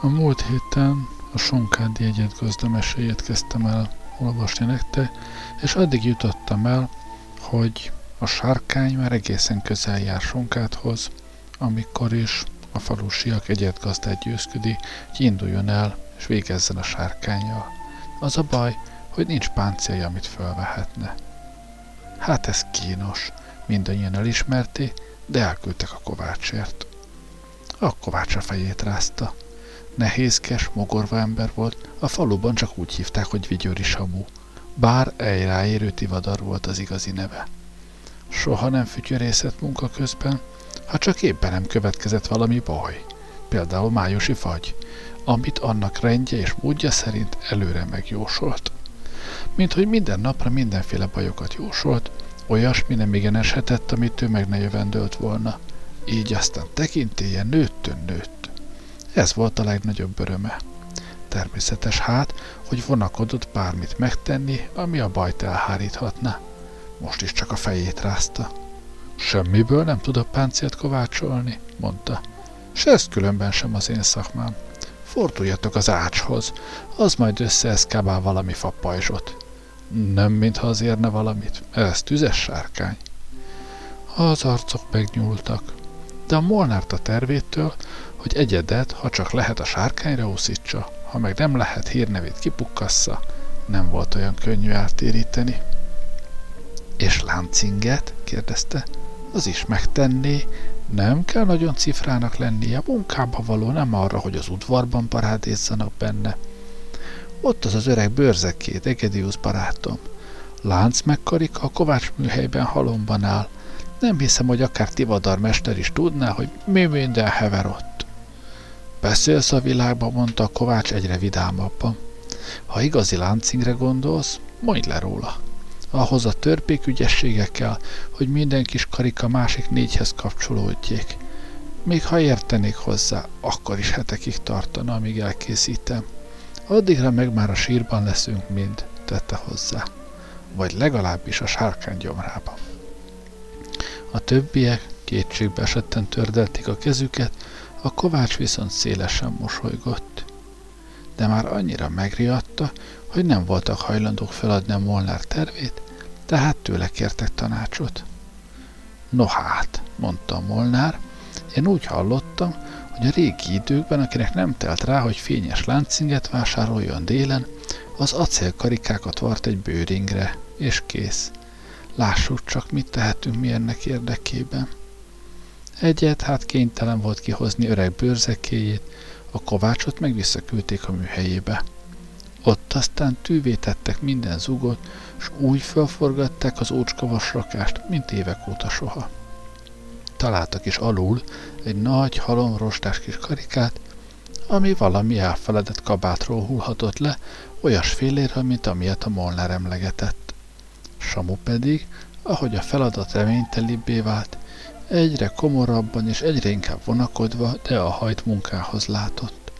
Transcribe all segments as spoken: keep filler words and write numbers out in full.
A múlt héten a Sonkádi Egyed gazdameséjét kezdtem el olvasni nektek, és addig jutottam el, hogy a sárkány már egészen közel jár Sonkádhoz, amikor is a falusiak egyet gazdát győzködi, hogy induljon el és végezzen a sárkánnyal. Az a baj, hogy nincs páncélja, amit fölvehetne. Hát ez kínos, mindannyian elismerték, de elküldtek a kovácsért. A kovács a fejét rázta. Nehézkes, mogorva ember volt, a faluban csak úgy hívták, hogy Vigyori Samu, bár egy ráérő tivadar volt az igazi neve. Soha nem fütyörészett munka közben, ha csak éppen nem következett valami baj, például májusi fagy, amit annak rendje és módja szerint előre megjósolt. Mint hogy minden napra mindenféle bajokat jósolt, olyasmi nem igen eshetett, amit ő meg ne jövendőlt volna, így aztán tekintélye nőttön nőtt. Ez volt a legnagyobb öröme. Természetes hát, hogy vonakodott bármit megtenni, ami a bajt elháríthatná. Most is csak a fejét rázta. Semmiből nem tudok páncélt kovácsolni, mondta. S ez különben sem az én szakmám. Forduljatok az ácshoz, az majd összeeszkábál valami fapajzsot. Nem mintha az érne valamit, ez tüzes sárkány. Az arcok megnyúltak, de a Molnárt a tervétől, hogy egyedet, ha csak lehet, a sárkányra úszítsa, ha meg nem lehet, hírnevét kipukkassa, nem volt olyan könnyű eltéríteni. És láncinget? Kérdezte. Az is megtenné, nem kell nagyon cifrának lennie, munkába való, nem arra, hogy az udvarban parádézzanak benne. Ott az az öreg bőrzekét, Egedius barátom. Lánc megkarika a kovács műhelyben halomban áll. Nem hiszem, hogy akár tivadarmester is tudná, hogy mi minden hever ott. Beszélsz a világba, mondta a kovács egyre vidámabban. Ha igazi láncingre gondolsz, mondj le róla. Ahhoz a törpék ügyessége kell, hogy minden kis karika másik négyhez kapcsolódjék. Még ha értenék hozzá, akkor is hetekig tartana, amíg elkészítem. Addigra meg már a sírban leszünk mind, tette hozzá. Vagy legalábbis a sárkány gyomrában. A többiek kétségbe esetten tördelték a kezüket, a kovács viszont szélesen mosolygott. De már annyira megriadta, hogy nem voltak hajlandók feladni a Molnár tervét, tehát tőle kértek tanácsot. No hát, mondta a Molnár, én úgy hallottam, hogy a régi időkben, akinek nem telt rá, hogy fényes láncinget vásároljon délen, az acélkarikákat vart egy bőringre, és kész. Lássuk csak, mit tehetünk mi ennek érdekében. Egyet hát kénytelen volt kihozni öreg bőrzekéjét, a kovácsot meg visszaküldték a műhelyébe. Ott aztán tűvé tettek minden zugot, s úgy felforgatták az ócskavas rakást, mint évek óta soha. Találtak is alul egy nagy, halomrostás kis karikát, ami valami elfeledett kabátról hullhatott le, olyasféléről, mint amilyet a Molnár emlegetett. Samu pedig, ahogy a feladat reménytelibbé vált, egyre komorabban és egyre inkább vonakodva, de a hajt munkához látott.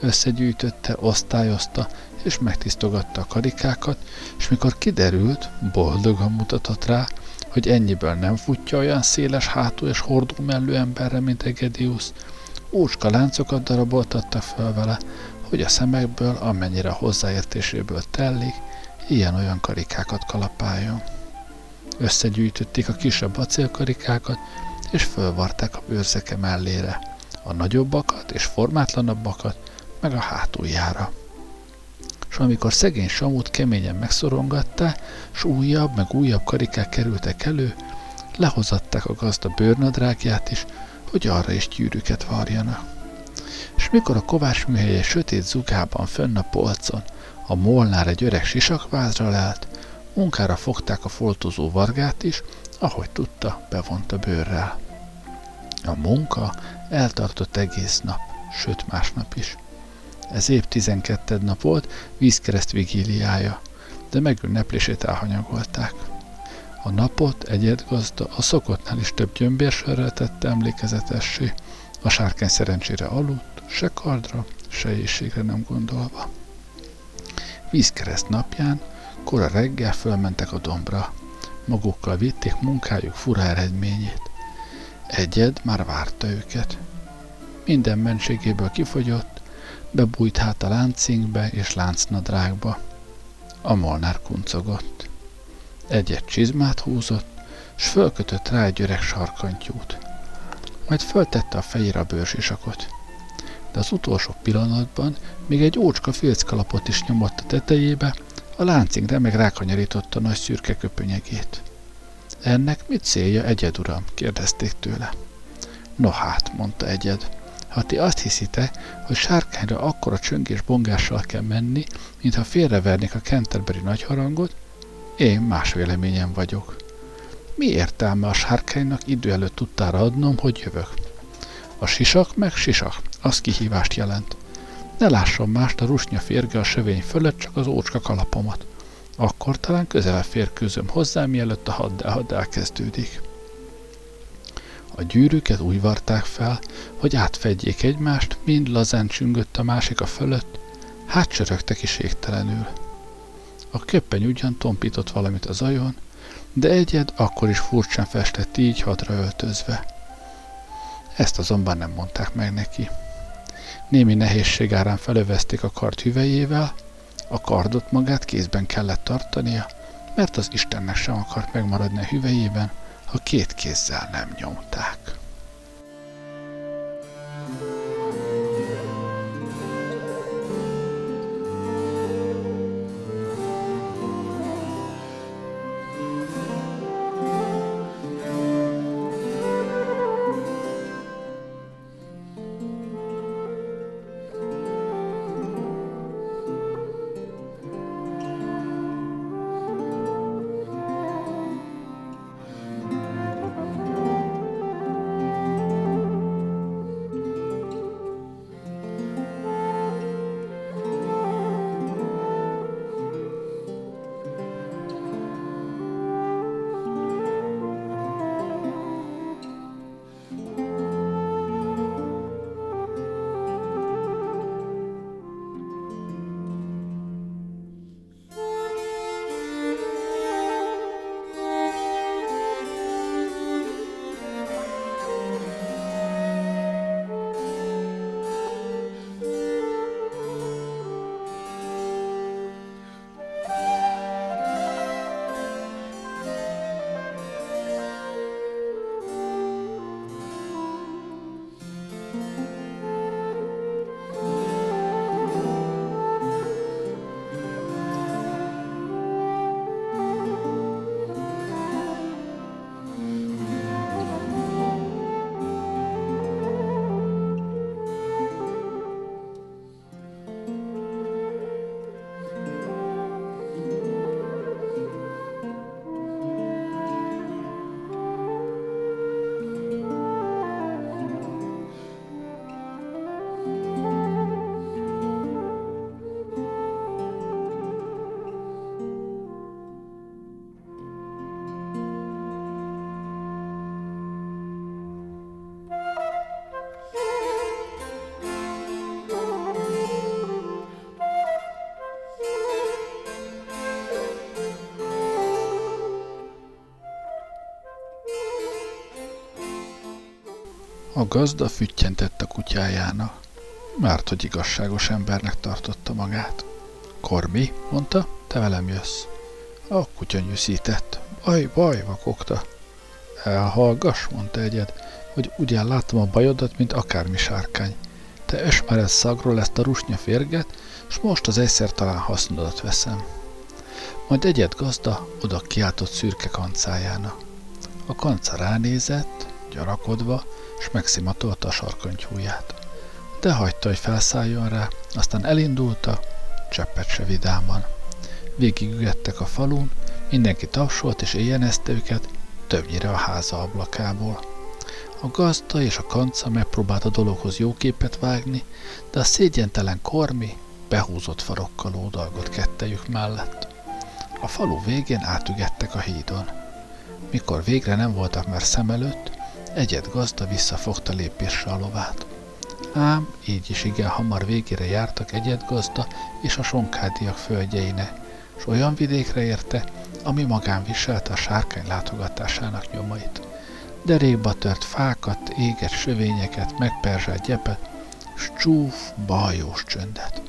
Összegyűjtötte, osztályozta és megtisztogatta a karikákat, és mikor kiderült, boldogan mutatott rá, hogy ennyiből nem futja olyan széles hátú és hordó mellő emberre, mint Egediusz. Ócska láncokat daraboltattak fel vele, hogy a szemekből, amennyire hozzáértéséből tellik, ilyen-olyan karikákat kalapáljon. Összegyűjtötték a kisebb acélkarikákat, és fölvarták a bőrzeke mellére, a nagyobbakat és formátlanabbakat, meg a hátuljára. S amikor szegény Samút keményen megszorongatta, s újabb, meg újabb karikák kerültek elő, lehozatták a gazda bőrnadrágját is, hogy arra is gyűrűket varjanak. És mikor a kovács műhelye sötét zugában fönn a polcon, a Molnár egy öreg sisakvázra lelt, munkára fogták a foltozó vargát is, ahogy tudta, bevonta bőrrel. A munka eltartott egész nap, sőt másnap is. Ez épp tizenkettő nap volt, Vízkereszt vigíliája, de megünneplését elhanyagolták. A napot egyedgazda a szokottnál is több gyömbérsörrel tette emlékezetessé, a sárkány szerencsére aludt, se kardra, se éjségre nem gondolva. Vízkereszt napján kora reggel fölmentek a dombra. Magukkal vitték munkájuk fura eredményét. Egyed már várta őket. Minden mentségéből kifogyott, bebújt hát a láncingbe és láncnadrágba. A Molnár kuncogott. Egyed csizmát húzott, s fölkötött rá egy öreg sarkantyút. Majd föltette a fejére a bőrsisakot. De az utolsó pillanatban még egy ócska félckalapot is nyomott a tetejébe, a láncingre meg rákanyarította nagy szürke köpönyegét. Ennek mi célja, Egyed uram? kérdezték tőle. No hát, mondta Egyed, ha ti azt hiszitek, hogy sárkányra akkora csöngés bongással kell menni, mintha félrevernék a Canterbury nagyharangot, én más véleményem vagyok. Mi értelme a sárkánynak idő előtt tudtára adnom, hogy jövök? A sisak meg sisak, az kihívást jelent. Ne lásson mást a rusnya férge a sövény fölött, csak az ócska kalapomat. Akkor talán közel férkőzöm hozzá, mielőtt a hadd-hadd elkezdődik. A gyűrűket úgy varták fel, hogy átfedjék egymást, mind lazán csüngött a másik a fölött, hát csörögtek is égtelenül. A köppeny ugyan tompított valamit az ajon, de Egyed akkor is furcsán festett így hadra öltözve. Ezt azonban nem mondták meg neki. Némi nehézség árán felövezték a kard hüvelyével, a kardot magát kézben kellett tartania, mert az Istennek sem akart megmaradni a hüvelyében, ha két kézzel nem nyomták. A gazda füttyentett a kutyájának. Márthogy igazságos embernek tartotta magát. Kormi, mondta, te velem jössz. A kutya nyűszített. Baj, baj, vakogta. Elhallgass, mondta egyed, hogy ugyan látom a bajodat, mint akármi sárkány. Te ösmered szagról ezt a rusnya férget, s most az egyszer talán hasznodat veszem. Majd egyed gazda oda kiáltott szürke kancájának. A kanca ránézett, gyanakodva, s megszimatolta a sarkantyúját. De hagyta, hogy felszálljon rá, aztán elindulta, cseppet se vidáman. Végigügettek a falun, mindenki tapsolt és éjjenezte őket, többnyire a háza ablakából. A gazda és a kanca megpróbált a dologhoz jó képet vágni, de a szégyentelen Kormi behúzott farokkal ódalgott kettejük mellett. A falu végén átügettek a hídon. Mikor végre nem voltak már szem előtt, egyed gazda visszafogta lépésre a lovát. Ám így is igen hamar végére jártak egyed gazda és a sonkádiak földjeinek, s olyan vidékre érte, ami magán viselte a sárkány látogatásának nyomait. Derékba tört fákat, éget sövényeket, megperzselt gyepet, s csúf, baljós csöndet.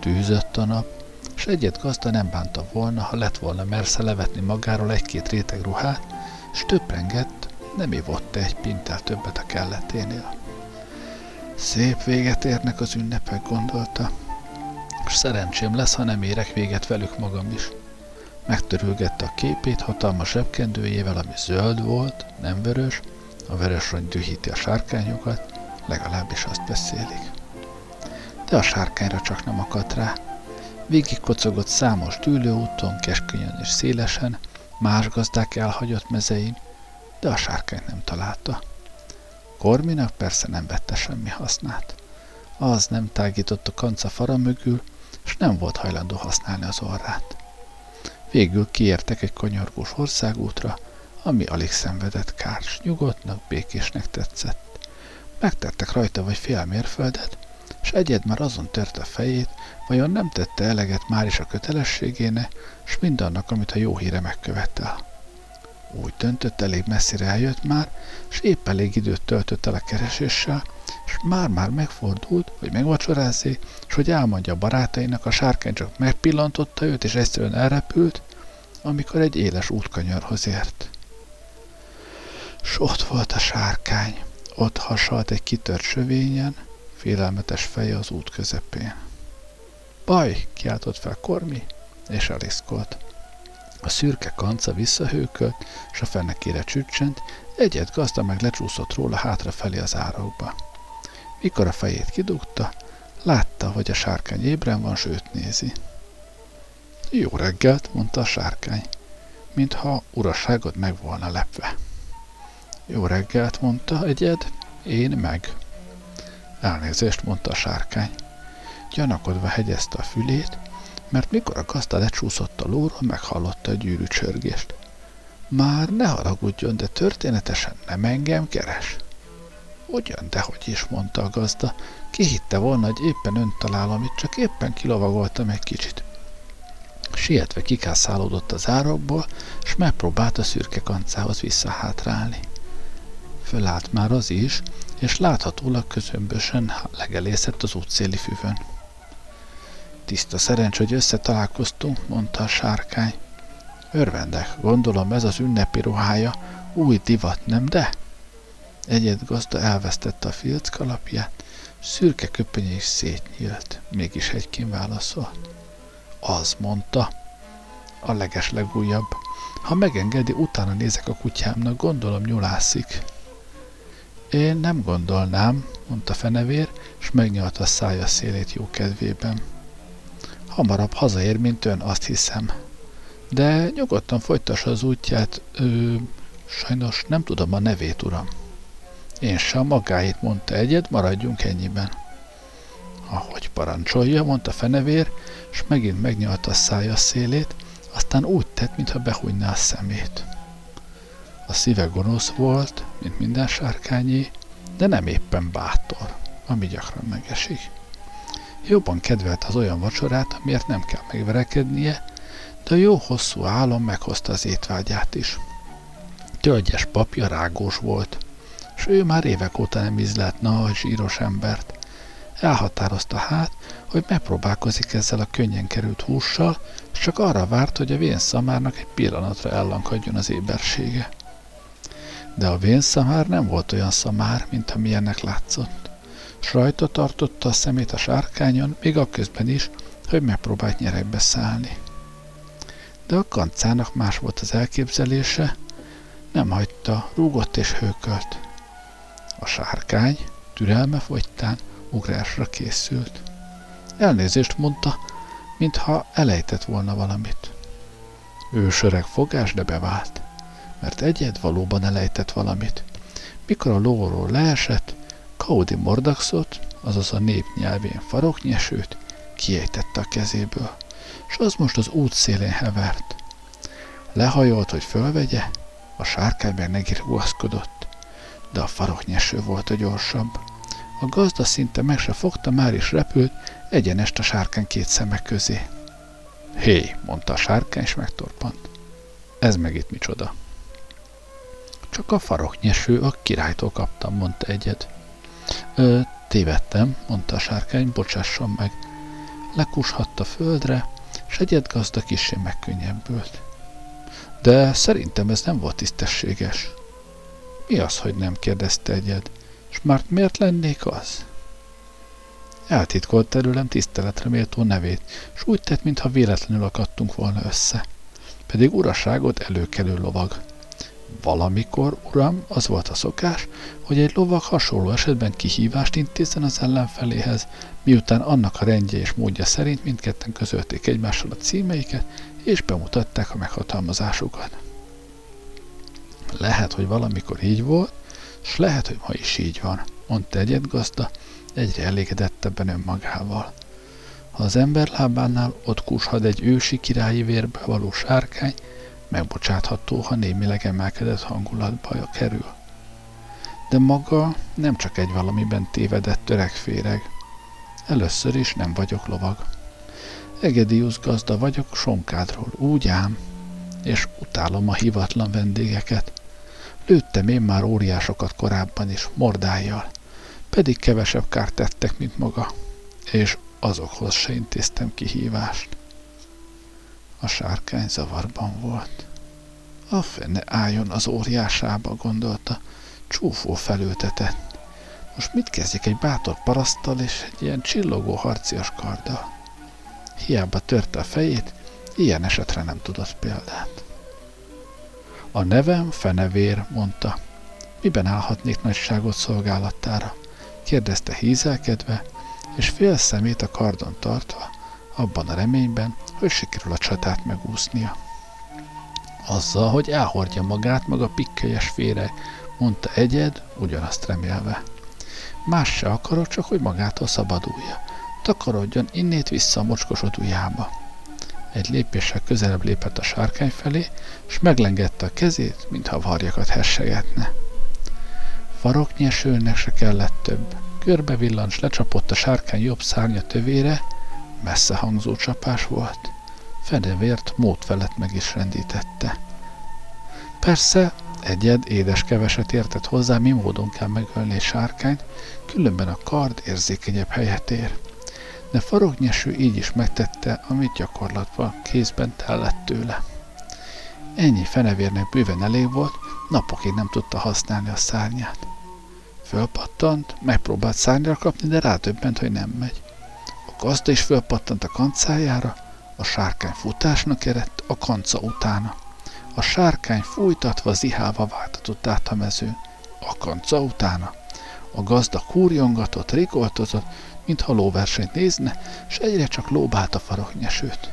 Tűzött a nap, s egyed gazda nem bánta volna, ha lett volna mersze levetni magáról egy-két réteg ruhát, s töprengett, nem ivott egy pinttel többet a kelleténél. Szép véget érnek az ünnepek, gondolta, s szerencsém lesz, ha nem érek véget velük magam is. Megtörülgette a képét hatalmas zsebkendőjével, ami zöld volt, nem vörös, a vörös rongy dühíti a sárkányokat, legalábbis azt beszélik. De a sárkányra csak nem akadt rá. Végig kocogott számos dűlőúton, keskenyen és szélesen, más gazdák elhagyott mezein, de a sárkányt nem találta. Korminak persze nem vette semmi hasznát. Az nem tágított a kanca fara mögül, s nem volt hajlandó használni az orrát. Végül kiértek egy kanyargós országútra, ami alig szenvedett kárs, nyugodtnak, békésnek tetszett. Megtettek rajta vagy fél mérföldet, s egyed már azon törte a fejét, vajon nem tette eleget már is a kötelességének, s mindannak, amit a jó híre megkövetel. Úgy döntött, elég messzire eljött már, s épp elég időt töltött el a kereséssel, s már-már megfordult, hogy megvacsorázzék, s hogy elmondja a barátainak, a sárkány csak megpillantotta őt, és egyszerűen elrepült, amikor egy éles útkanyarhoz ért. S ott volt a sárkány, ott hasalt egy kitört sövényen, félelmetes feje az út közepén. Baj, kiáltott fel Kormi, és eliszkolt. A szürke kanca visszahőkölt, s a fenekére csüccsent, egyed gazda meg lecsúszott róla hátrafelé az árokba. Mikor a fejét kidugta, látta, hogy a sárkány ébren van, s őt nézi. Jó reggelt, mondta a sárkány, mintha uraságod meg volna lepve. Jó reggelt, mondta egyed, én meg. Elnézést, mondta a sárkány. Gyanakodva hegyezte a fülét, mert mikor a gazda lecsúszott a lóról, meghallotta a gyűrű csörgést. Már ne haragudjon, de történetesen nem engem keres. Ugyan, dehogy is, mondta a gazda, ki hitte volna, hogy éppen önt találom itt, csak éppen kilovagoltam egy kicsit. Sietve kikászálódott az árokból, s megpróbált a szürke kancához visszahátrálni. Fölállt már az is, és láthatólag közömbösen legelészett az útszéli füvön. Tiszta szerencs, hogy összetalálkoztunk, mondta a sárkány. Örvendek, gondolom ez az ünnepi ruhája, új divat, nem de? Egyed gazda elvesztette a filckalapját, szürke köpenye is szétnyílt, mégis hegykén válaszolt. Az, mondta, a legeslegújabb. Ha megengedi, utána nézek a kutyámnak, gondolom nyulászik. Én nem gondolnám, mondta fenevér, s megnyalta a szája szélét jó kedvében. Hamarabb hazaér, mint ön, azt hiszem. De nyugodtan folytassa az útját, ö, sajnos nem tudom a nevét, uram. Én sem, magáét, mondta egyed, maradjunk ennyiben. Ahogy parancsolja, mondta fenevér, és megint megnyalta a szája szélét, aztán úgy tett, mintha behújná a szemét. A szíve gonosz volt, mint minden sárkányé, de nem éppen bátor, ami gyakran megesik. Jobban kedvelt az olyan vacsorát, amiért nem kell megverekednie, de a jó hosszú álom meghozta az étvágyát is. Tölgyes papja rágós volt. s ő már évek óta nem ízlelt nagy, zsíros embert. Elhatározta hát, hogy megpróbálkozik ezzel a könnyen került hússal, s csak arra várt, hogy a vénszamárnak egy pillanatra ellankadjon az ébersége. De a vénszamár nem volt olyan szamár, mint amilyennek látszott. S rajta tartotta a szemét a sárkányon, még aközben is, hogy megpróbált nyeregbe szállni. De a kancának más volt az elképzelése, nem hagyta, rúgott és hőkölt. A sárkány türelme fogytán ugrásra készült. Elnézést mondta, mintha elejtett volna valamit. Ősöreg fogás, de bevált, mert egyed valóban elejtett valamit. Mikor a lóról leesett, Kaudi mordaxot, azaz a nép nyelvén faroknyesőt, kiejtette a kezéből, s az most az út szélén hevert. Lehajolt, hogy fölvegye, a sárkány meg neki rugaszkodott, de a faroknyeső volt a gyorsabb. A gazda szinte meg se fogta, már is repült egyenest a sárkány két szeme közé. Hé, mondta a sárkány, és megtorpant. Ez meg itt micsoda? Csak a faroknyeső a királytól kaptam, mondta egyed. Ö, tévedtem, mondta a sárkány, bocsásson meg. Lekúshatta a földre, s egyet gazda kissé megkönnyebbült. De szerintem ez nem volt tisztességes. Mi az, hogy nem, kérdezte egyed, s már miért lennék az? Eltitkolt tőlem tiszteletre méltó nevét, s úgy tett, mintha véletlenül akadtunk volna össze. Pedig uraságot előkelő lovag. Valamikor, uram, az volt a szokás, hogy egy lovag hasonló esetben kihívást intézzen az ellenfeléhez, miután annak a rendje és módja szerint mindketten közölték egymással a címeiket, és bemutatták a meghatalmazásukat. Lehet, hogy valamikor így volt, s lehet, hogy ma is így van, mondta egyet gazda, egyre elégedettebben önmagával. Ha az ember lábánál ott kúshad egy ősi királyi vérbe való sárkány, megbocsátható, ha némileg emelkedett hangulatba kerül. De maga nem csak egy valamiben tévedett öregféreg. Először is nem vagyok lovag. Egedius gazda vagyok Sonkádról, úgy ám, és utálom a hivatlan vendégeket. Lőttem én már óriásokat korábban is, mordájjal, pedig kevesebb kárt tettek, mint maga, és azokhoz se intéztem kihívást. A sárkány zavarban volt. A fene álljon az óriásába, gondolta, csúfó felültetett. Most mit kezdjek egy bátor paraszttal és egy ilyen csillogó harcias karddal? Hiába törte a fejét, ilyen esetre nem tudott példát. A nevem Fenevér, mondta. Miben állhatnék nagyságot szolgálattára? Kérdezte hízelkedve, és fél szemét a kardon tartva, abban a reményben, hogy sikerül a csatát megúsznia. Azzal, hogy elhordja magát maga pikkelyes féreg, mondta egyed, ugyanazt remélve. Más se akarod, csak hogy magától szabadulja. Takarodjon innét vissza a mocskosod ujjába. Egy lépéssel közelebb lépett a sárkány felé, s meglengette a kezét, mintha varjakat hessegetne. Faroknyesőnek se kellett több. Körbevillant, s lecsapott a sárkány jobb szárnya tövére, messze hangzó csapás volt. Fenevért mód felett meg is rendítette. Persze, egyed édes keveset értett hozzá, mi módon kell megölni egy sárkányt, különben a kard érzékenyebb helyet ér. De faroknyeső így is megtette, amit gyakorlatban kézben tellett tőle. Ennyi Fenevérnek bőven elég volt, napokig nem tudta használni a szárnyát. Fölpattant, megpróbált szárnyra kapni, de rádöbbent, hogy nem megy. A gazda is fölpattant a kancájára, a sárkány futásnak eredt, a kanca utána. A sárkány fújtatva, zihálva váltatott át a mezőn, a kanca utána. A gazda kúrjongatott, rikoltozott, mintha lóversenyt nézne, s egyre csak lóbált a faroknyesőt.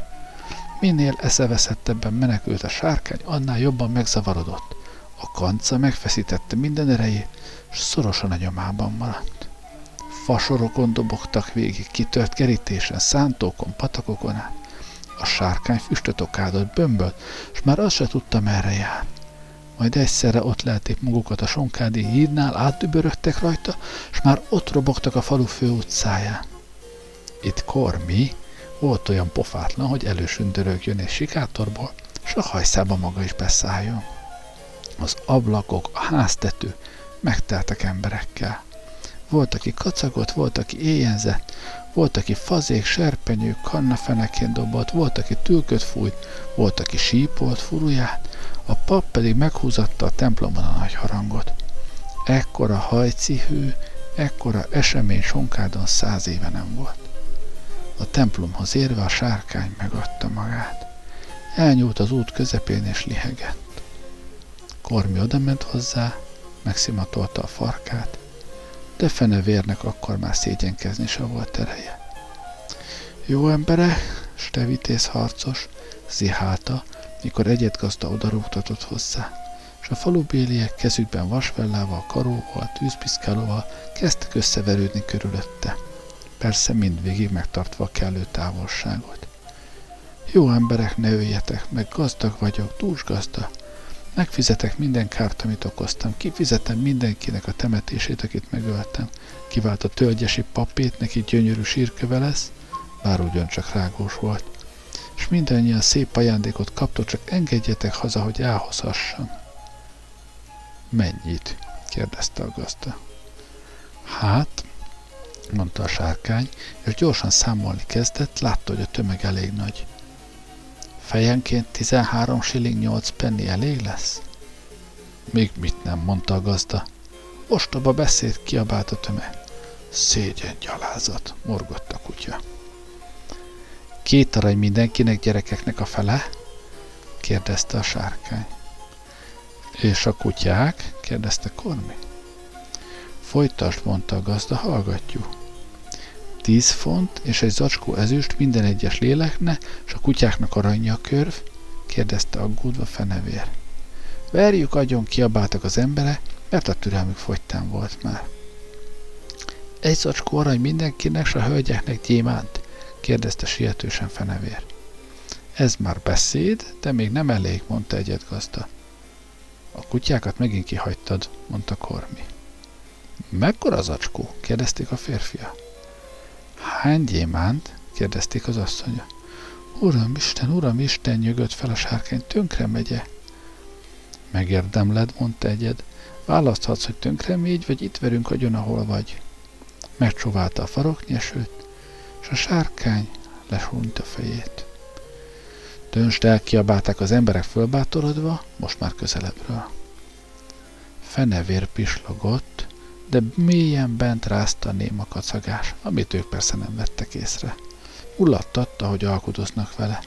Minél eszeveszettebben menekült a sárkány, annál jobban megzavarodott. A kanca megfeszítette minden erejét, s szorosan a nyomában maradt. Fasorokon dobogtak végig, kitört kerítésen, szántókon, patakokon át. A sárkány füstöt okádott, bömbölt, s már azt se tudta, merre jár. Majd egyszerre ott lelték magukat a sonkádi hídnál, átdübörögtek rajta, s már ott robogtak a falu főutcáján. Itt Kormi volt olyan pofátlan, hogy elősündörögjön egy sikátorból, s a hajszába maga is beszálljon. Az ablakok, a háztető, megteltek emberekkel. Volt, aki kacagott, volt, aki éjjenzett, volt, aki fazék, serpenyő, kannafenekén dobott, volt, aki tülköt fújt, volt, aki sípolt furuját, a pap pedig meghúzatta a templomban a nagy harangot. Ekkora hajcihű, ekkora esemény Sonkádon száz éve nem volt. A templomhoz érve a sárkány megadta magát. Elnyúlt az út közepén és lihegett. Kormi odament hozzá, megszimatolta a farkát, de fenevérnek akkor már szégyenkezni se volt ereje. Jó embere, stevitész harcos, zihálta, mikor egyedgazda odarúgtatott hozzá, és a falubéliek kezükben vasvellával, karóval, tűzpiszkálóval kezdtek összeverődni körülötte, persze mindvégig megtartva a kellő távolságot. Jó emberek, ne öljetek meg, gazdag vagyok, túls gazda. Megfizetek minden kárt, amit okoztam, kifizetem mindenkinek a temetését, akit megöltem. Kivált a tölgyesi papét, neki gyönyörű sírköve lesz, bár ugyancsak rágós volt. És mindannyian szép ajándékot kaptok, csak engedjetek haza, hogy elhozhassam. Mennyit? kérdezte a gazda. Hát, mondta a sárkány, és gyorsan számolni kezdett, látta, hogy a tömeg elég nagy. Fejenként tizenhárom shilling nyolc penny elég lesz? Még mit nem, mondta a gazda. Ostoba beszéd, kiabált a tömeg. Szégyen gyalázat, morgott a kutya. Két arany mindenkinek, gyerekeknek a fele? kérdezte a sárkány. És a kutyák? kérdezte Kormi. Folytasd, mondta a gazda, hallgatjuk. Tíz font és egy zacskó ezüst minden egyes léleknek, és a kutyáknak aranyja a körv? kérdezte aggódva fenevér. Verjük agyon, kiabáltak az emberek, mert a türelmük fogytán volt már. Egy zacskó arany mindenkinek, s a hölgyeknek gyémánt? kérdezte sietősen fenevér. Ez már beszéd, de még nem elég, mondta egyedgazda. A kutyákat megint kihagytad, mondta Kormi. Mekkora zacskó? kérdezték a férfiak. Hány gyémánt? kérdezték az asszonya. Uramisten, uramisten, nyögött fel a sárkány, tönkre megye. Megérdemled, mondta egyed. Választhatsz, hogy tönkre mégy, vagy itt verünk agyon, ahol vagy. Megcsóválta a faroknyesőt, és a sárkány lesúnyt a fejét. Döntsd el, kiabálták az emberek fölbátorodva, most már közelebbről. Fenevér pislogott, de mélyen bent rázta a néma kacagás, amit ők persze nem vettek észre. Ullattatta, hogy alkudoznak vele.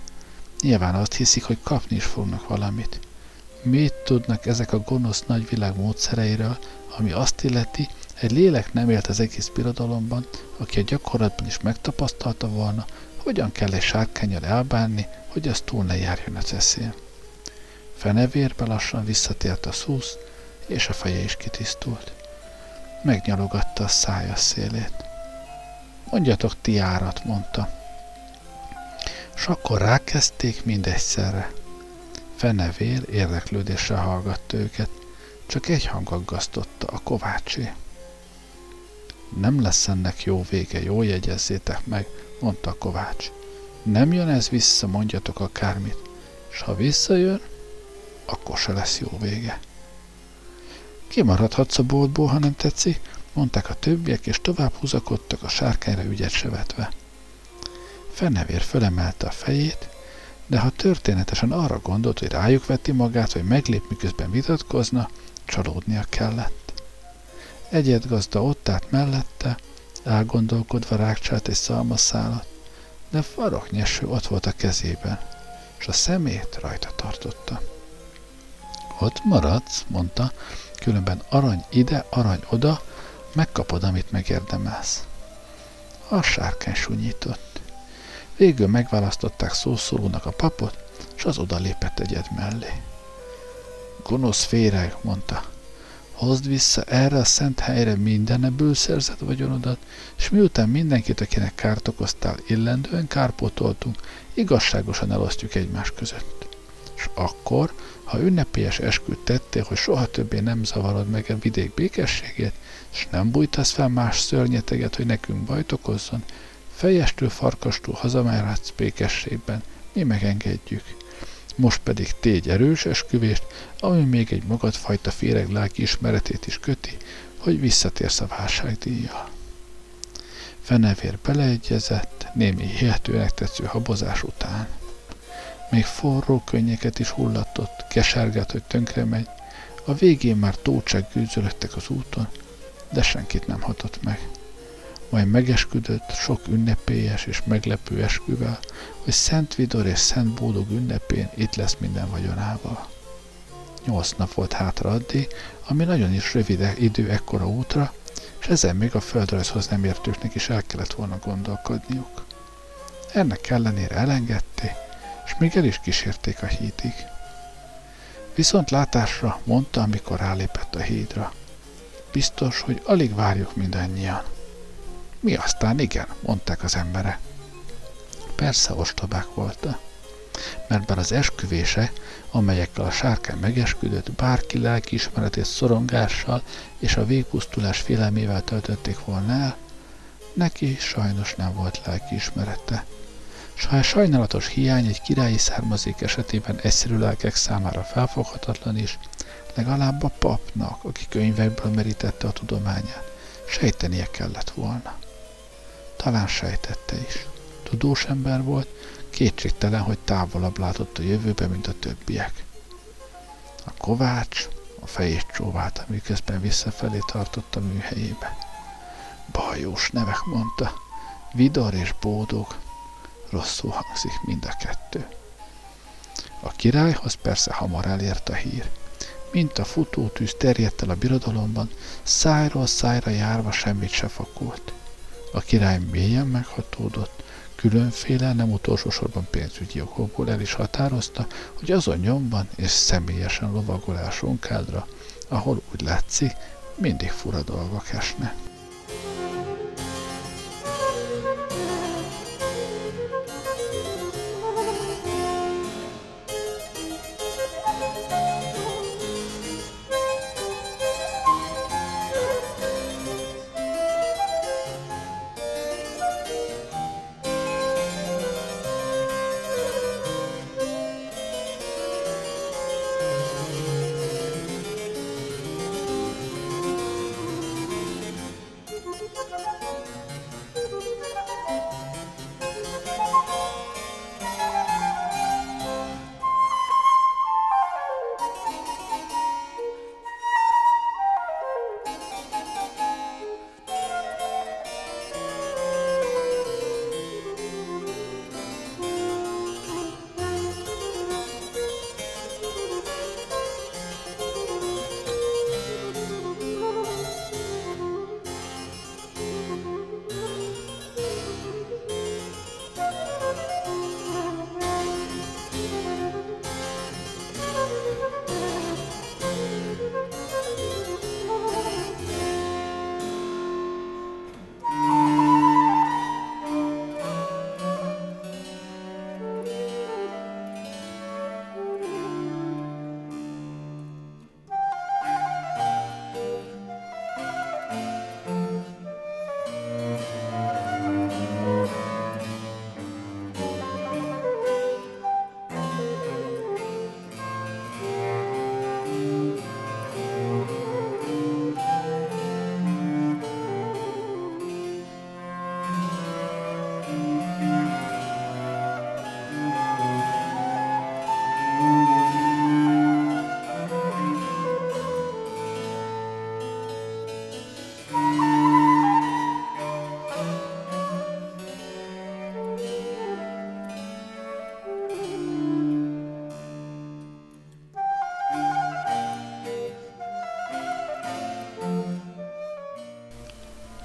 Nyilván azt hiszik, hogy kapni is fognak valamit. Mit tudnak ezek a gonosz nagyvilág módszereiről, ami azt illeti, egy lélek nem élt az egész birodalomban, aki a gyakorlatban is megtapasztalta volna, hogyan kell egy sárkánnyal elbánni, hogy az túl ne járjon a ceszén. Fenevérbe lassan visszatért a szúsz, és a feje is kitisztult. Megnyalogatta a szája szélét. Mondjatok ti árat, mondta. S akkor rákezdték mindegyszerre. Fenevér érdeklődésre hallgatta őket, csak egy hang aggasztotta, a kovácsé. Nem lesz ennek jó vége, jól jegyezzétek meg, mondta a kovács. Nem jön ez vissza, mondjatok akármit, s ha visszajön, akkor se lesz jó vége. Kimaradhatsz a boltból, ha nem tetszik, mondták a többiek, és tovább húzakodtak, a sárkányra ügyet se vetve. Fenevér fölemelte a fejét, de ha történetesen arra gondolt, hogy rájuk veti magát, vagy meglép, miközben vitatkozna, csalódnia kellett. Egyedgazda ott állt mellette, elgondolkodva rákcsált egy szalmaszálat, de faroknyeső ott volt a kezében, és a szemét rajta tartotta. Ott maradsz, mondta, különben arany ide, arany oda, megkapod, amit megérdemelsz. A sárkány sunyított. Végül megválasztották szószólónak a papot, s az odalépett egyed mellé. Gonosz féreg, mondta, hozd vissza erre a szent helyre minden ebből szerzett vagyonodat, s miután mindenkit, akinek kárt okoztál, illendően kárpótoltunk, igazságosan elosztjuk egymás között. S akkor, ha ünnepélyes esküt tettél, hogy soha többé nem zavarod meg a vidék békességét, és nem bújtasz fel más szörnyeteget, hogy nekünk bajt okozzon, fejestül, farkastól hazamehetsz békességben, mi megengedjük. Most pedig tégy erős esküvést, ami még egy magadfajta féreg lelki ismeretét is köti, hogy visszatérsz a válságdíjjal. Fenevér beleegyezett, némi hihetőnek tetsző habozás után. Még forró könnyeket is hullatott, kesárgált, hogy tönkre megy, a végén már tócsák gőzölöttek az úton, de senkit nem hatott meg. Majd megesküdött sok ünnepélyes és meglepő esküvel, hogy Szent Vidor és Szent Bódog ünnepén itt lesz minden vagyonával. Nyolc nap volt hátra addig, ami nagyon is rövid idő ekkora útra, és ezen még a földrajzhoz nem értőknek is el kellett volna gondolkodniuk. Ennek ellenére elengedték, és még el is kísérték a hídig. Viszont látásra mondta, amikor rálépett a hídra. Biztos, hogy alig várjuk mindannyian. Mi aztán igen, mondták az emberek. Persze ostobák voltak, mert bár az esküvése, amelyekkel a sárkány megesküdött, bárki lelkiismeretét szorongással és a végpusztulás félelmével töltötték volna el, neki sajnos nem volt lelkiismerete. S ha a sajnálatos hiány egy királyi származék esetében egyszerű lelkek számára felfoghatatlan is, legalább a papnak, aki könyvekből merítette a tudományát, sejtenie kellett volna. Talán sejtette is. Tudós ember volt, kétségtelen, hogy távolabb látott a jövőbe, mint a többiek. A kovács a fejét csóválta, miközben visszafelé tartott a műhelyébe. Bajós nevek, mondta. Vidor és Bódog. Rosszul hangzik mind a kettő. A királyhoz persze hamar elért a hír. Mint a futótűz terjedt el a birodalomban, szájról szájra járva semmit se fakult. A király mélyen meghatódott, különféle, nem utolsó sorban pénzügyi okokból el is határozta, hogy azon nyomban és személyesen lovagol el Sonkádra, ahol úgy látszik, mindig fura dolgok esnek.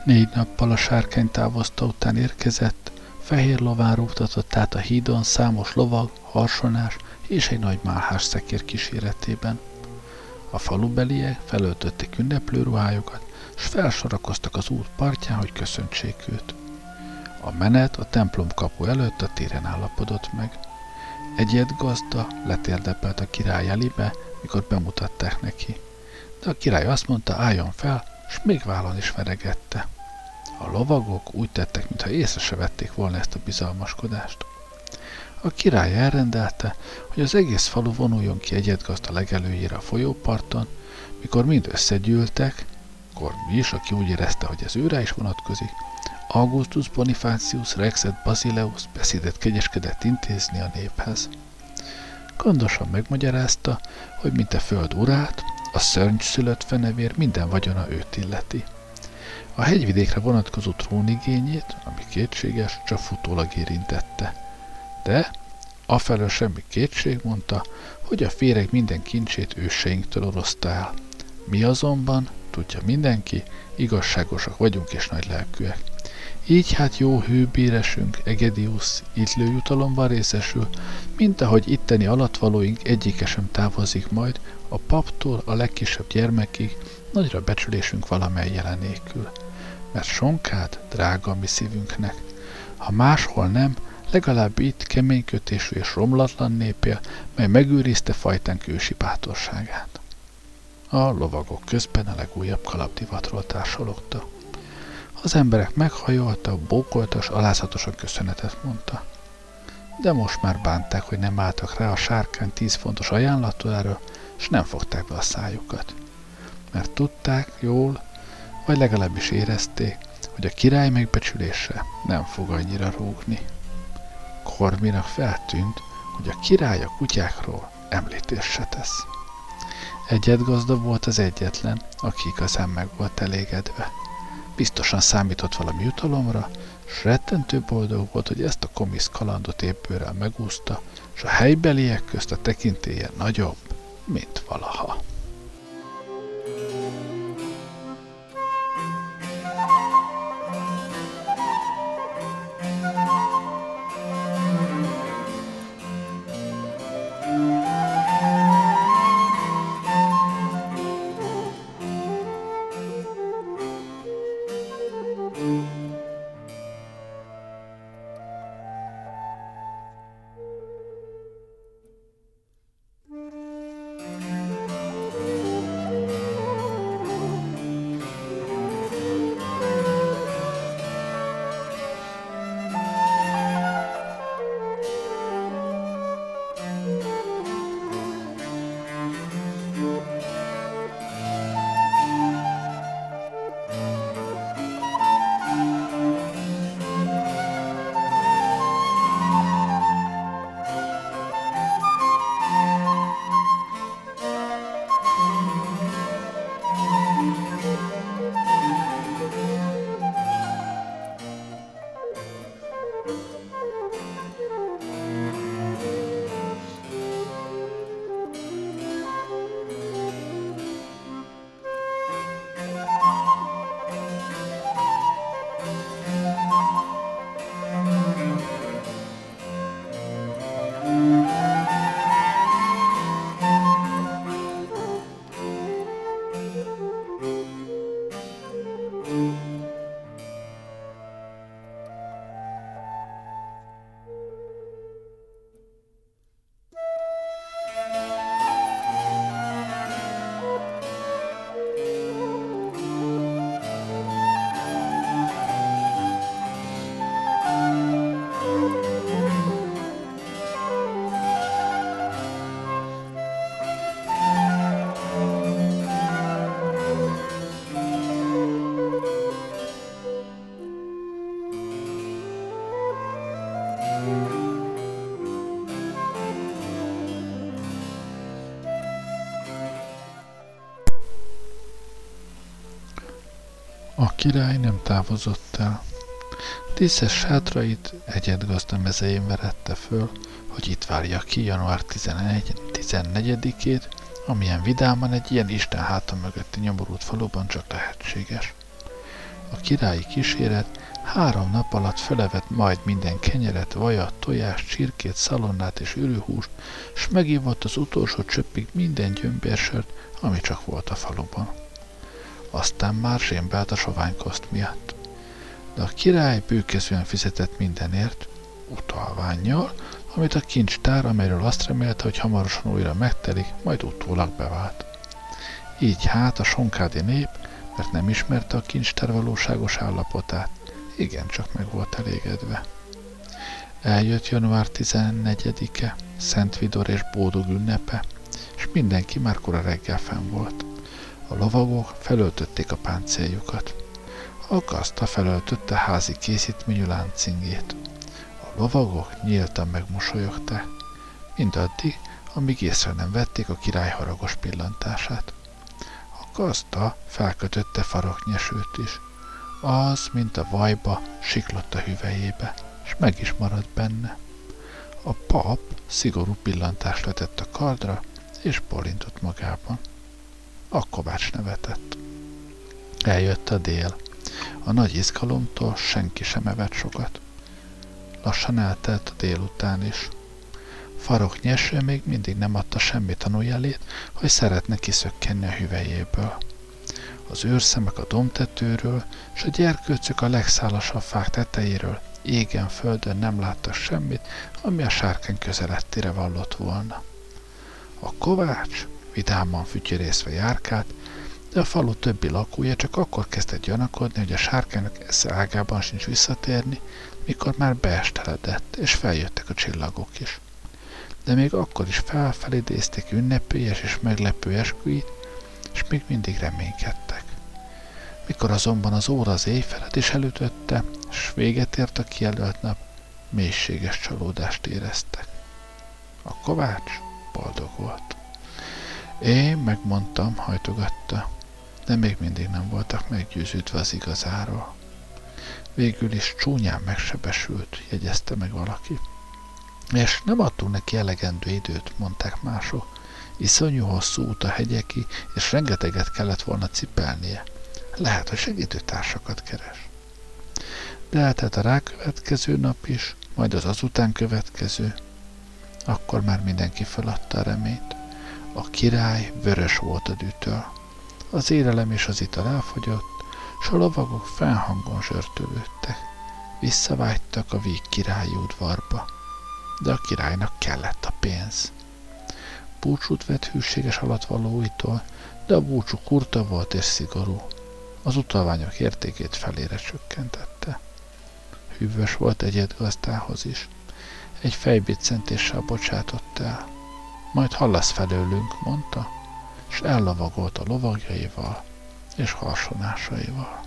Négy nappal a sárkány távozta után érkezett, fehér lován rúgtatott át a hídon számos lovag, harsonás és egy nagy málhás szekér kíséretében. A falubeliek felöltötték ünneplő ruhájukat, s felsorakoztak az út partján, hogy köszöntsék őt. A menet a templom kapu előtt a téren állapodott meg. Egyet gazda letérdepelt a király elébe, mikor bemutatták neki. De a király azt mondta, álljon fel, s még vállon is veregette. A lovagok úgy tettek, mintha észre se vették volna ezt a bizalmaskodást. A király elrendelte, hogy az egész falu vonuljon ki egyedgazda legelőjére a folyóparton, mikor mind összegyűltek, akkor mi is, aki úgy érezte, hogy ez őre is vonatkozik, Augustus Bonifácius Rexet Basileus beszédet kegyeskedett intézni a néphez. Gondosan megmagyarázta, hogy mint a föld urát, a szörny szülött fenevér minden vagyona őt illeti. A hegyvidékre vonatkozó trónigényét, ami kétséges, csak futólag érintette. De afelől semmi kétség, mondta, hogy a féreg minden kincsét őseinktől oroszta el. Mi azonban, tudja mindenki, igazságosak vagyunk és nagylelkűek. Így hát jó hőbíresünk, Egedius, ítlő jutalomban részesül, mint ahogy itteni alattvalóink egyike sem távozik majd, a paptól a legkisebb gyermekig, nagyra becsülésünk valamely jelenélkül. Mert sonkád drága mi szívünknek. Ha máshol nem, legalább itt keménykötésű és romlatlan népje, mely megőrizte fajtánk ősi bátorságát. A lovagok közben a legújabb kalapdivatról társalogta. Az emberek meghajoltak, bókoltas, alázatosan köszönetet mondta. De most már bánták, hogy nem álltak rá a sárkány tíz fontos ajánlatára, és nem fogták be a szájukat. Mert tudták jól, vagy legalábbis érezték, hogy a király megbecsülése nem fog annyira rúgni. Korminak feltűnt, hogy a király a kutyákról említést se tesz. Egyedgazda volt az egyetlen, aki igazán meg volt elégedve. Biztosan számított valami jutalomra, s rettentő boldog volt, hogy ezt a komisz kalandot épp bőrrel megúszta, s a helybeliek közt a tekintélye nagyobb, mint valaha. A király nem távozott el. Díszes sátrait Egyedgazda mezején verette föl, hogy itt várja ki január tizennegyedikét, amilyen vidáman egy ilyen Isten háta mögötti nyomorult faluban csak lehetséges. A királyi kíséret három nap alatt felevett majd minden kenyeret, vajat, tojást, csirkét, szalonnát és ürőhúst, s megívott az utolsó csöppig minden gyömbérsört, ami csak volt a faluban. Aztán már zsémbe állt a soványkoszt miatt. De a király bőkezően fizetett mindenért, utalvánnyal, amit a kincstár, amelyről azt remélte, hogy hamarosan újra megtelik, majd utólag bevált. Így hát a sonkádi nép, mert nem ismerte a kincstár valóságos állapotát, igencsak meg volt elégedve. Eljött január tizennegyedike, Szent Vidor és Bódog ünnepe, és mindenki már kora reggel fenn volt. A lovagok felöltötték a páncéljukat. A gazda felöltötte házi készítményű láncingét. A lovagok nyíltan megmosolyogták, mindaddig, amíg észre nem vették a király haragos pillantását. A gazda felkötötte faroknyesőt is. Az, mint a vajba, siklott a hüvelyébe, és meg is maradt benne. A pap szigorú pillantást vetett a kardra, és bolintott magában. A kovács nevetett. Eljött a dél. A nagy izgalomtól senki sem evett sokat. Lassan eltelt a délután is. Faroknyeső még mindig nem adta semmi tanújelét, hogy szeretne kiszökkenni a hüvelyéből. Az őrszemek a dombtetőről, és a gyerkőcök a legszálasabb fák tetejéről égen földön nem láttak semmit, ami a sárkány közelettire vallott volna. A kovács vidáman fütyörészve járkált, de a falu többi lakója csak akkor kezdett gyanakodni, hogy a sárkánynak esze ágában sincs visszatérni, mikor már beesteledett, és feljöttek a csillagok is. De még akkor is felfelidézték ünnepélyes és meglepő esküjét, és még mindig reménykedtek. Mikor azonban az óra az éjfelet is elütötte, s véget ért a kijelölt nap, mélységes csalódást éreztek. A kovács boldog volt. Én megmondtam, hajtogatta, de még mindig nem voltak meggyőződve az igazáról. Végül is csúnyán megsebesült, jegyezte meg valaki. És nem adtunk neki elegendő időt, mondták mások. Iszonyú hosszú út a hegyeki, és rengeteget kellett volna cipelnie. Lehet, hogy segítőtársakat keres. De eltelt a rákövetkező nap is, majd az azután következő. Akkor már mindenki feladta a reményt. A király vörös volt a dűtől. Az élelem és az ital elfogyott, s a lovagok fennhangon zsörtölődtek. Visszavágytak a víg királyi udvarba. De a királynak kellett a pénz. Búcsút vett hűséges alattvalóitól, de a búcsú kurta volt és szigorú. Az utalványok értékét felére csökkentette. Hűvös volt egyet gazdához is. Egy fejbiccentéssel bocsátott el. Majd hallasz felőlünk, mondta, és ellavagolt a lovagjaival és harsonásaival.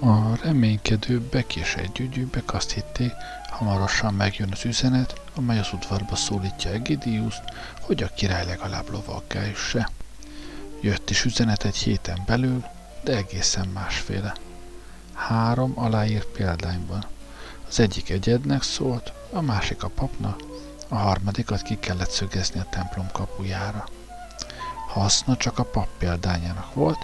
A reménykedőbbek és együgyűbbek azt hitték, Hamarosan megjön az üzenet, amely az udvarba szólítja Egidiuszt, hogy a király legalább lovaggá üsse. Jött is üzenet egy héten belül, de egészen másféle. Három aláírt példányban. Az egyik egyednek szólt, a másik a papnak, a harmadikat ki kellett szögezni a templom kapujára. Haszna csak a pap példányának volt,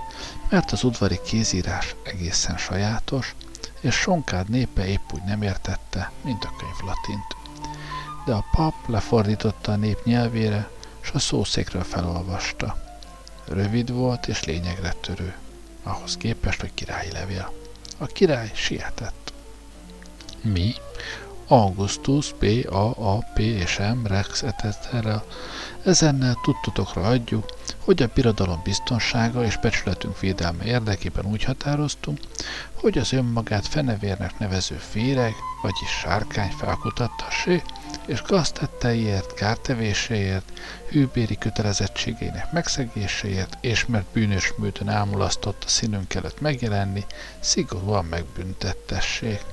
mert az udvari kézírás egészen sajátos, és Sonkád népe épp úgy nem értette, mint a könyv latint. De a pap lefordította a nép nyelvére, s a szószékről felolvasta. Rövid volt és lényegre törő, ahhoz képest, hogy királyi levél. A király sietett. Mi? Augustus, P, A, A, P és M, Rex, et cetera. Ezennel tudtotokra adjuk, hogy a birodalom biztonsága és becsületünk védelme érdekében úgy határoztunk, hogy az önmagát fenevérnek nevező féreg, vagyis sárkány felkutattassék, és gaztetteiért, kártevéséért, hűbéri kötelezettségeinek megszegéséért, és mert bűnös módon ámulasztott a színünk előtt megjelenni, szigorúan megbüntettessék.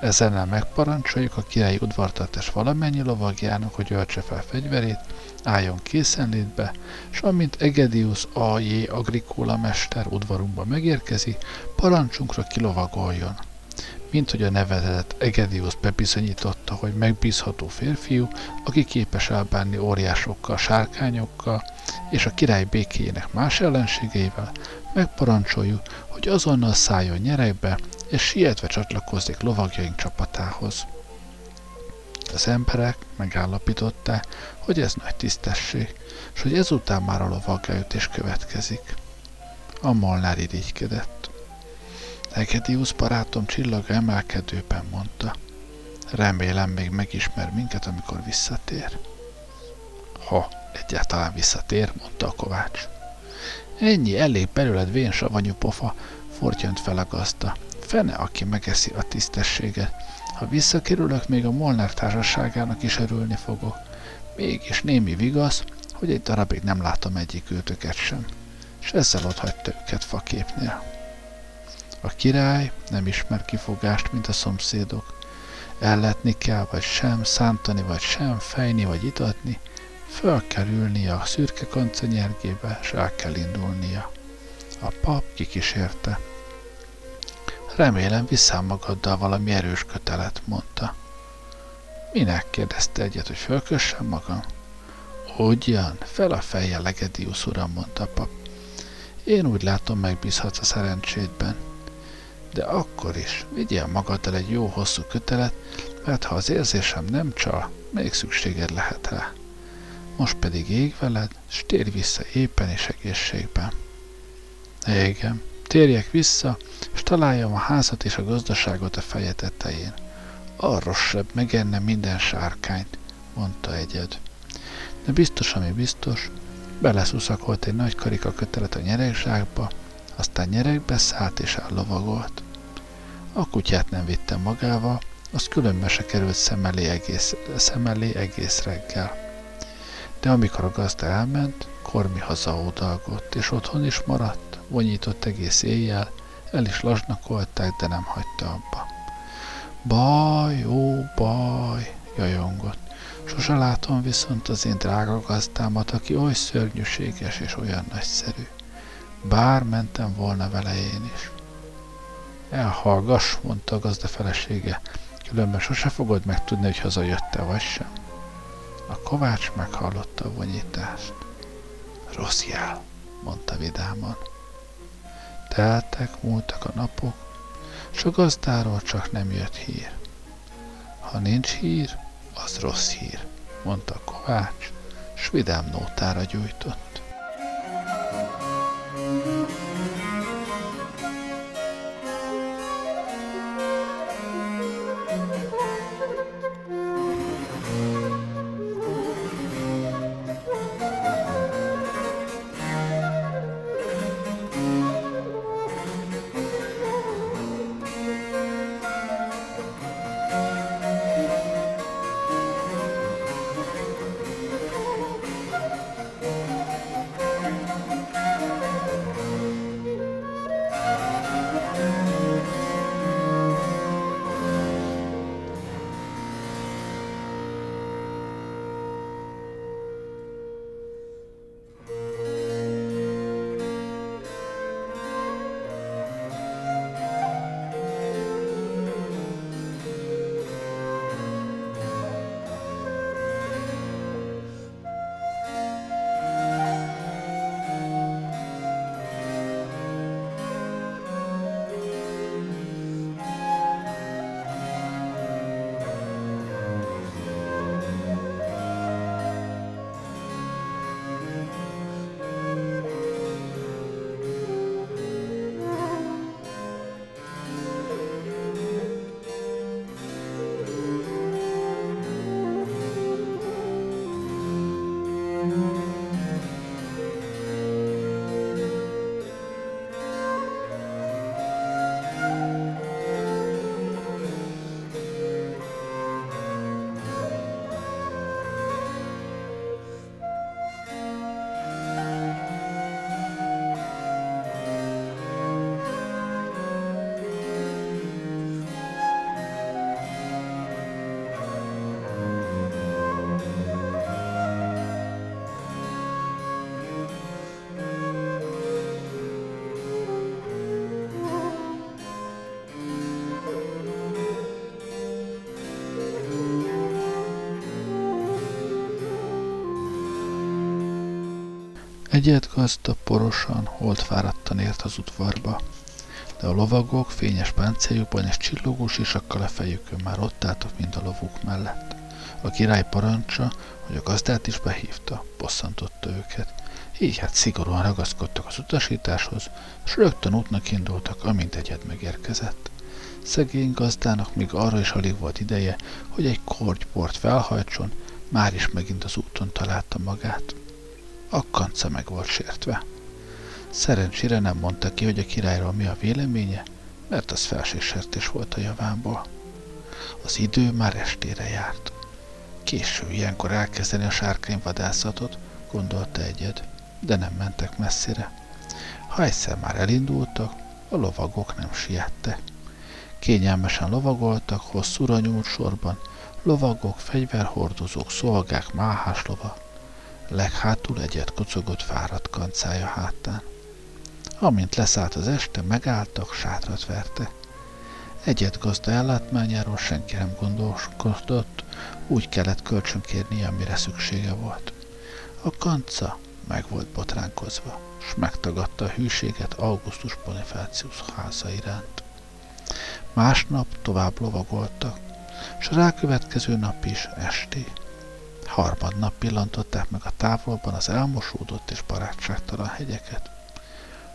Ezennel megparancsoljuk a királyi udvartartás valamennyi lovagjának, hogy öltse fel fegyverét, álljon készenlétbe, s amint Egidius á jé Agricola mester udvarunkba megérkezik, parancsunkra kilovagoljon. Mint hogy a nevezetet Egidius bebizonyította, hogy megbízható férfiú, aki képes elbánni óriásokkal, sárkányokkal és a király békéjének más ellenségeivel, megparancsoljuk, hogy azonnal szálljon nyeregbe, és sietve csatlakozzék lovagjaink csapatához. Az emberek megállapították, hogy ez nagy tisztesség, és hogy ezután már a lovagjáütés következik. A molnár irigykedett. Egidius barátom csillaga emelkedőben mondta. Remélem még megismer minket, amikor visszatér. Ha egyáltalán visszatér, mondta a kovács. Ennyi elég belőled vén savanyú pofa, fortyönt fel a gazda. Fene, aki megeszi a tisztességet. Ha visszakerülök, még a molnár társaságának is örülni fogok. Mégis némi vigasz, hogy egy darabig nem látom egyik őtöket sem, és ezzel otthagyta őket faképnél. A király nem ismer kifogást, mint a szomszédok. Elletni kell, vagy sem, szántani, vagy sem, fejni, vagy itatni, föl kell ülnie a szürke kancanyergébe, és el kell indulnia. A pap kikísérte. Remélem, visszáll magaddal valami erős kötelet, mondta. Minek? Kérdezte egyet, hogy fölkössem magam? Ugyan, fel a fejjel, Egidius uram, mondta a pap. Én úgy látom, megbízhatsz a szerencsédben. De akkor is, vigyél magaddal egy jó hosszú kötelet, mert ha az érzésem nem csal, még szükséged lehet rá. Most pedig ég veled, s térj vissza éppen és egészségben. Igen. Térjek vissza, és találjam a házat és a gazdaságot a feje tetején. Arrosabb megenne minden sárkányt, mondta egyed. De biztos, ami biztos, beleszuszakolt egy nagy karika kötelet a nyeregzsákba, aztán nyeregbe szállt és ellovagolt. A kutyát nem vitte magával, az különben se került szem elé egész, szem elé egész reggel. De amikor a gazda elment, Kormi hazaódalgott, és otthon is maradt. Vonyított egész éjjel, el is lazsnakolták, de nem hagyta abba. Baj, ó, baj, jajongott. Sose látom viszont az én drága gazdámat, aki oly szörnyűséges és olyan nagyszerű. Bár mentem volna vele én is. Elhallgass, mondta a gazda felesége, különben sose fogod megtudni, hogy hazajött-e vagy sem. A kovács meghallotta a vonyítást. Rossz jel, mondta vidáman. Teltek, múltak a napok, s a gazdáról csak nem jött hír. Ha nincs hír, az rossz hír, mondta a kovács, s vidám nótára gyújtott. Egyet gazda porosan, holdfáradtan ért az udvarba, de a lovagok fényes páncéljukban és csillogó sisakkal a fejükön már ott álltak mind a lovuk mellett. A király parancsa, hogy a gazdát is behívta, bosszantotta őket. Így hát szigorúan ragaszkodtak az utasításhoz, és rögtön útnak indultak, amint Egyed megérkezett. Szegény gazdának még arra is alig volt ideje, hogy egy korgyport felhajtson, már is megint az úton találta magát. Akkanca meg volt sértve. Szerencsére nem mondta ki, hogy a királyról mi a véleménye, mert az felsősértés volt a javából. Az idő már estére járt. Késő ilyenkor elkezdeni a sárkányvadászatot, gondolta Egyed, de nem mentek messzire. Ha egyszer már elindultak, a lovagok nem siettek. Kényelmesen lovagoltak, hosszúra nyúlt sorban, lovagok, fegyverhordozók, szolgák, máháslova. Leghátul Egyed kocogott fáradt kancája hátán. Amint leszállt az este, megálltak, sátrat vertek. Egyed gazda ellátmányáról senki nem gondolkodott, úgy kellett kölcsönkérnie, amire szüksége volt. A kanca meg volt botránkozva, s megtagadta a hűséget Augustus Bonifácius háza iránt. Másnap tovább lovagoltak, s a rákövetkező nap is esti. Harmadnap pillantották meg a távolban az elmosódott és barátságtalan hegyeket.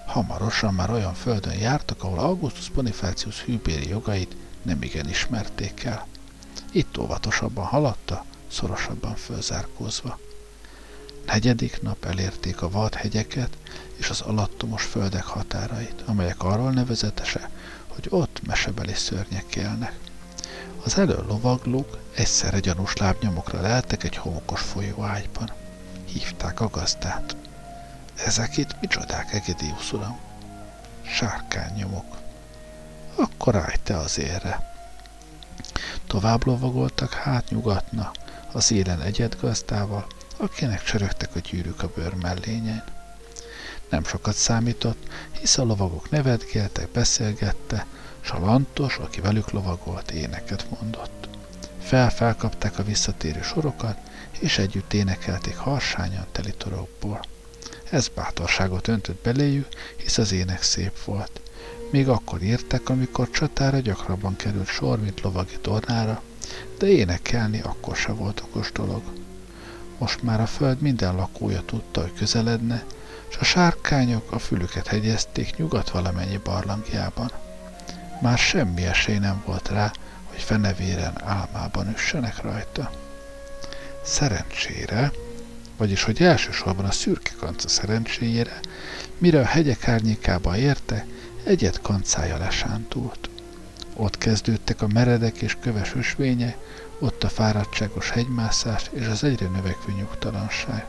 Hamarosan már olyan földön jártak, ahol Augustus Bonifácius hűbéri jogait nemigen ismerték el. Itt óvatosabban haladta, szorosabban fölzárkózva. Negyedik nap elérték a vad hegyeket és az alattomos földek határait, amelyek arról nevezetesek, hogy ott mesebeli szörnyek élnek. Az elől lovaglók egyszerre gyanús lábnyomokra leltek egy homokos folyóágyban. Hívták a gazdát. Ezek itt micsodák, Egedius uram? Sárkánynyomok. Akkor állj te az érre. Tovább lovagoltak hát nyugatna, az élen Egyed gazdával, akinek csörögtek a gyűrűk a bőr mellényen. Nem sokat számított, hisz a lovagok nevetgéltek, beszélgette, s a lantos, aki velük lovagolt, éneket mondott. Fel-felkapták a visszatérő sorokat, és együtt énekelték harsányan teli torokból. Ez bátorságot öntött beléjük, hisz az ének szép volt. Még akkor írták, amikor csatára gyakrabban került sor, mint lovagi tornára, de énekelni akkor se volt okos dolog. Most már a föld minden lakója tudta, hogy közeledne, s a sárkányok a fülüket hegyezték nyugat valamennyi barlangjában. Már semmi esély nem volt rá, hogy fenevéren álmában üssenek rajta. Szerencsére, vagyis hogy elsősorban a szürke kanca szerencséjére, mire a hegyek árnyékába érte, Egyed kancája lesántult. Ott kezdődtek a meredek és köves ösvénye, ott a fáradtságos hegymászás és az egyre növekvő nyugtalanság.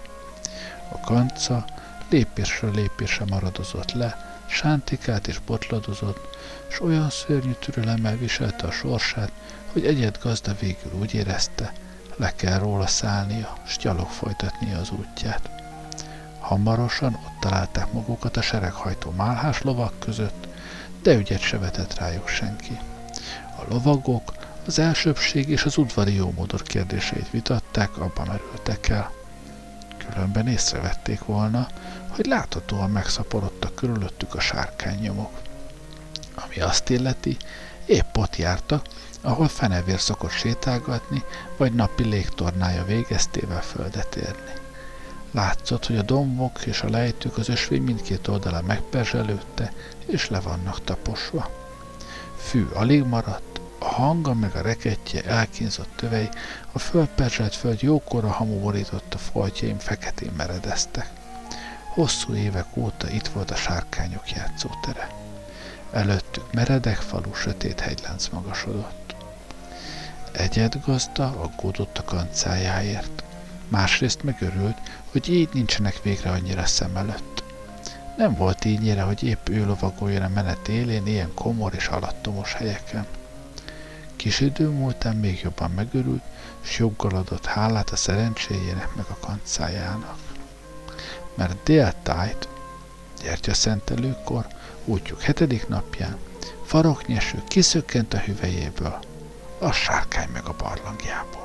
A kanca lépésről lépésre maradozott le, sántikált és botladozott, s olyan szörnyű türelemmel viselte a sorsát, hogy Egyed gazda végül úgy érezte, le kell róla szállnia, s gyalog folytatnia az útját. Hamarosan ott találták magukat a sereghajtó málhás lovak között, de ügyet se vetett rájuk senki. A lovagok az elsőbbség és az udvari jómódor kérdéseit vitatták, abba merültek el. Különben észrevették volna, hogy láthatóan megszaporodtak körülöttük a sárkánynyomok. Ami azt illeti, épp ott jártak, ahol fenevér szokott sétálgatni, vagy napi légtornája végeztével földet érni. Látszott, hogy a dombok és a lejtők az ösvény mindkét oldalán megperzselődte, és le vannak taposva. Fű alig maradt, a hanga meg a rekettje elkínzott tövei, a fölperzselt föld jókora hamuborította foltjaim feketén meredeztek. Hosszú évek óta itt volt a sárkányok játszótere. Előttük meredek falu, sötét hegylánc magasodott. Egyed gazda aggódott a kancájáért. Másrészt megörült, hogy így nincsenek végre annyira szem előtt. Nem volt ígyére, hogy épp ő lovagoljon a menet élén ilyen komor és alattomos helyeken. Kis idő múltán még jobban megörült, s joggal adott hálát a szerencséjének meg a kancájának. Mert déltájt, gyertyaszentelőkor, útjuk hetedik napján, faroknyeső kiszökkent a hüvelyéből, a sárkány meg a barlangjából.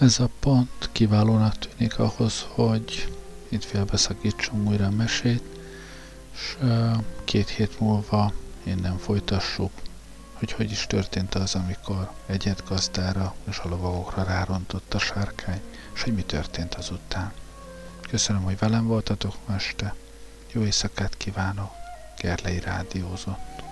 Ez a pont kiválónak tűnik ahhoz, hogy itt félbeszakítsunk újra a mesét, és két hét múlva innen folytassuk, hogy hogy is történt az, amikor egyet gazdára és a lovagokra rárontott a sárkány, és hogy mi történt azután. Köszönöm, hogy velem voltatok ma este. Jó éjszakát kívánok, Gerlei rádiózott.